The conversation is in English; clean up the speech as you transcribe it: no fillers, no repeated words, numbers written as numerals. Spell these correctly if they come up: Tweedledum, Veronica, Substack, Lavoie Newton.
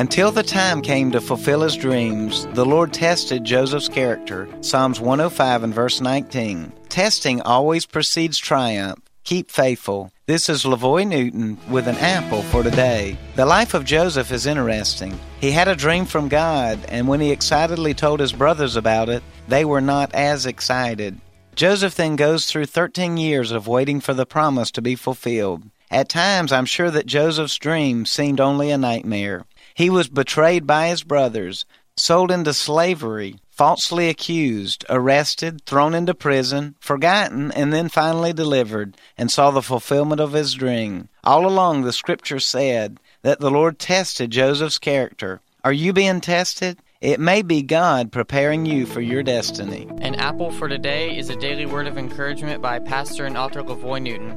Until the time came to fulfill his dreams, the Lord tested Joseph's character. Psalms 105 and verse 19. Testing always precedes triumph. Keep faithful. This is Lavoie Newton with an apple for today. The life of Joseph is interesting. He had a dream from God, and when he excitedly told his brothers about it, they were not as excited. Joseph then goes through 13 years of waiting for the promise to be fulfilled. At times, I'm sure that Joseph's dream seemed only a nightmare. He was betrayed by his brothers, sold into slavery, falsely accused, arrested, thrown into prison, forgotten, and then finally delivered, and saw the fulfillment of his dream. All along, the Scripture said that the Lord tested Joseph's character. Are you being tested? It may be God preparing you for your destiny. An Apple for Today is a daily word of encouragement by pastor and author Lavoie Newton.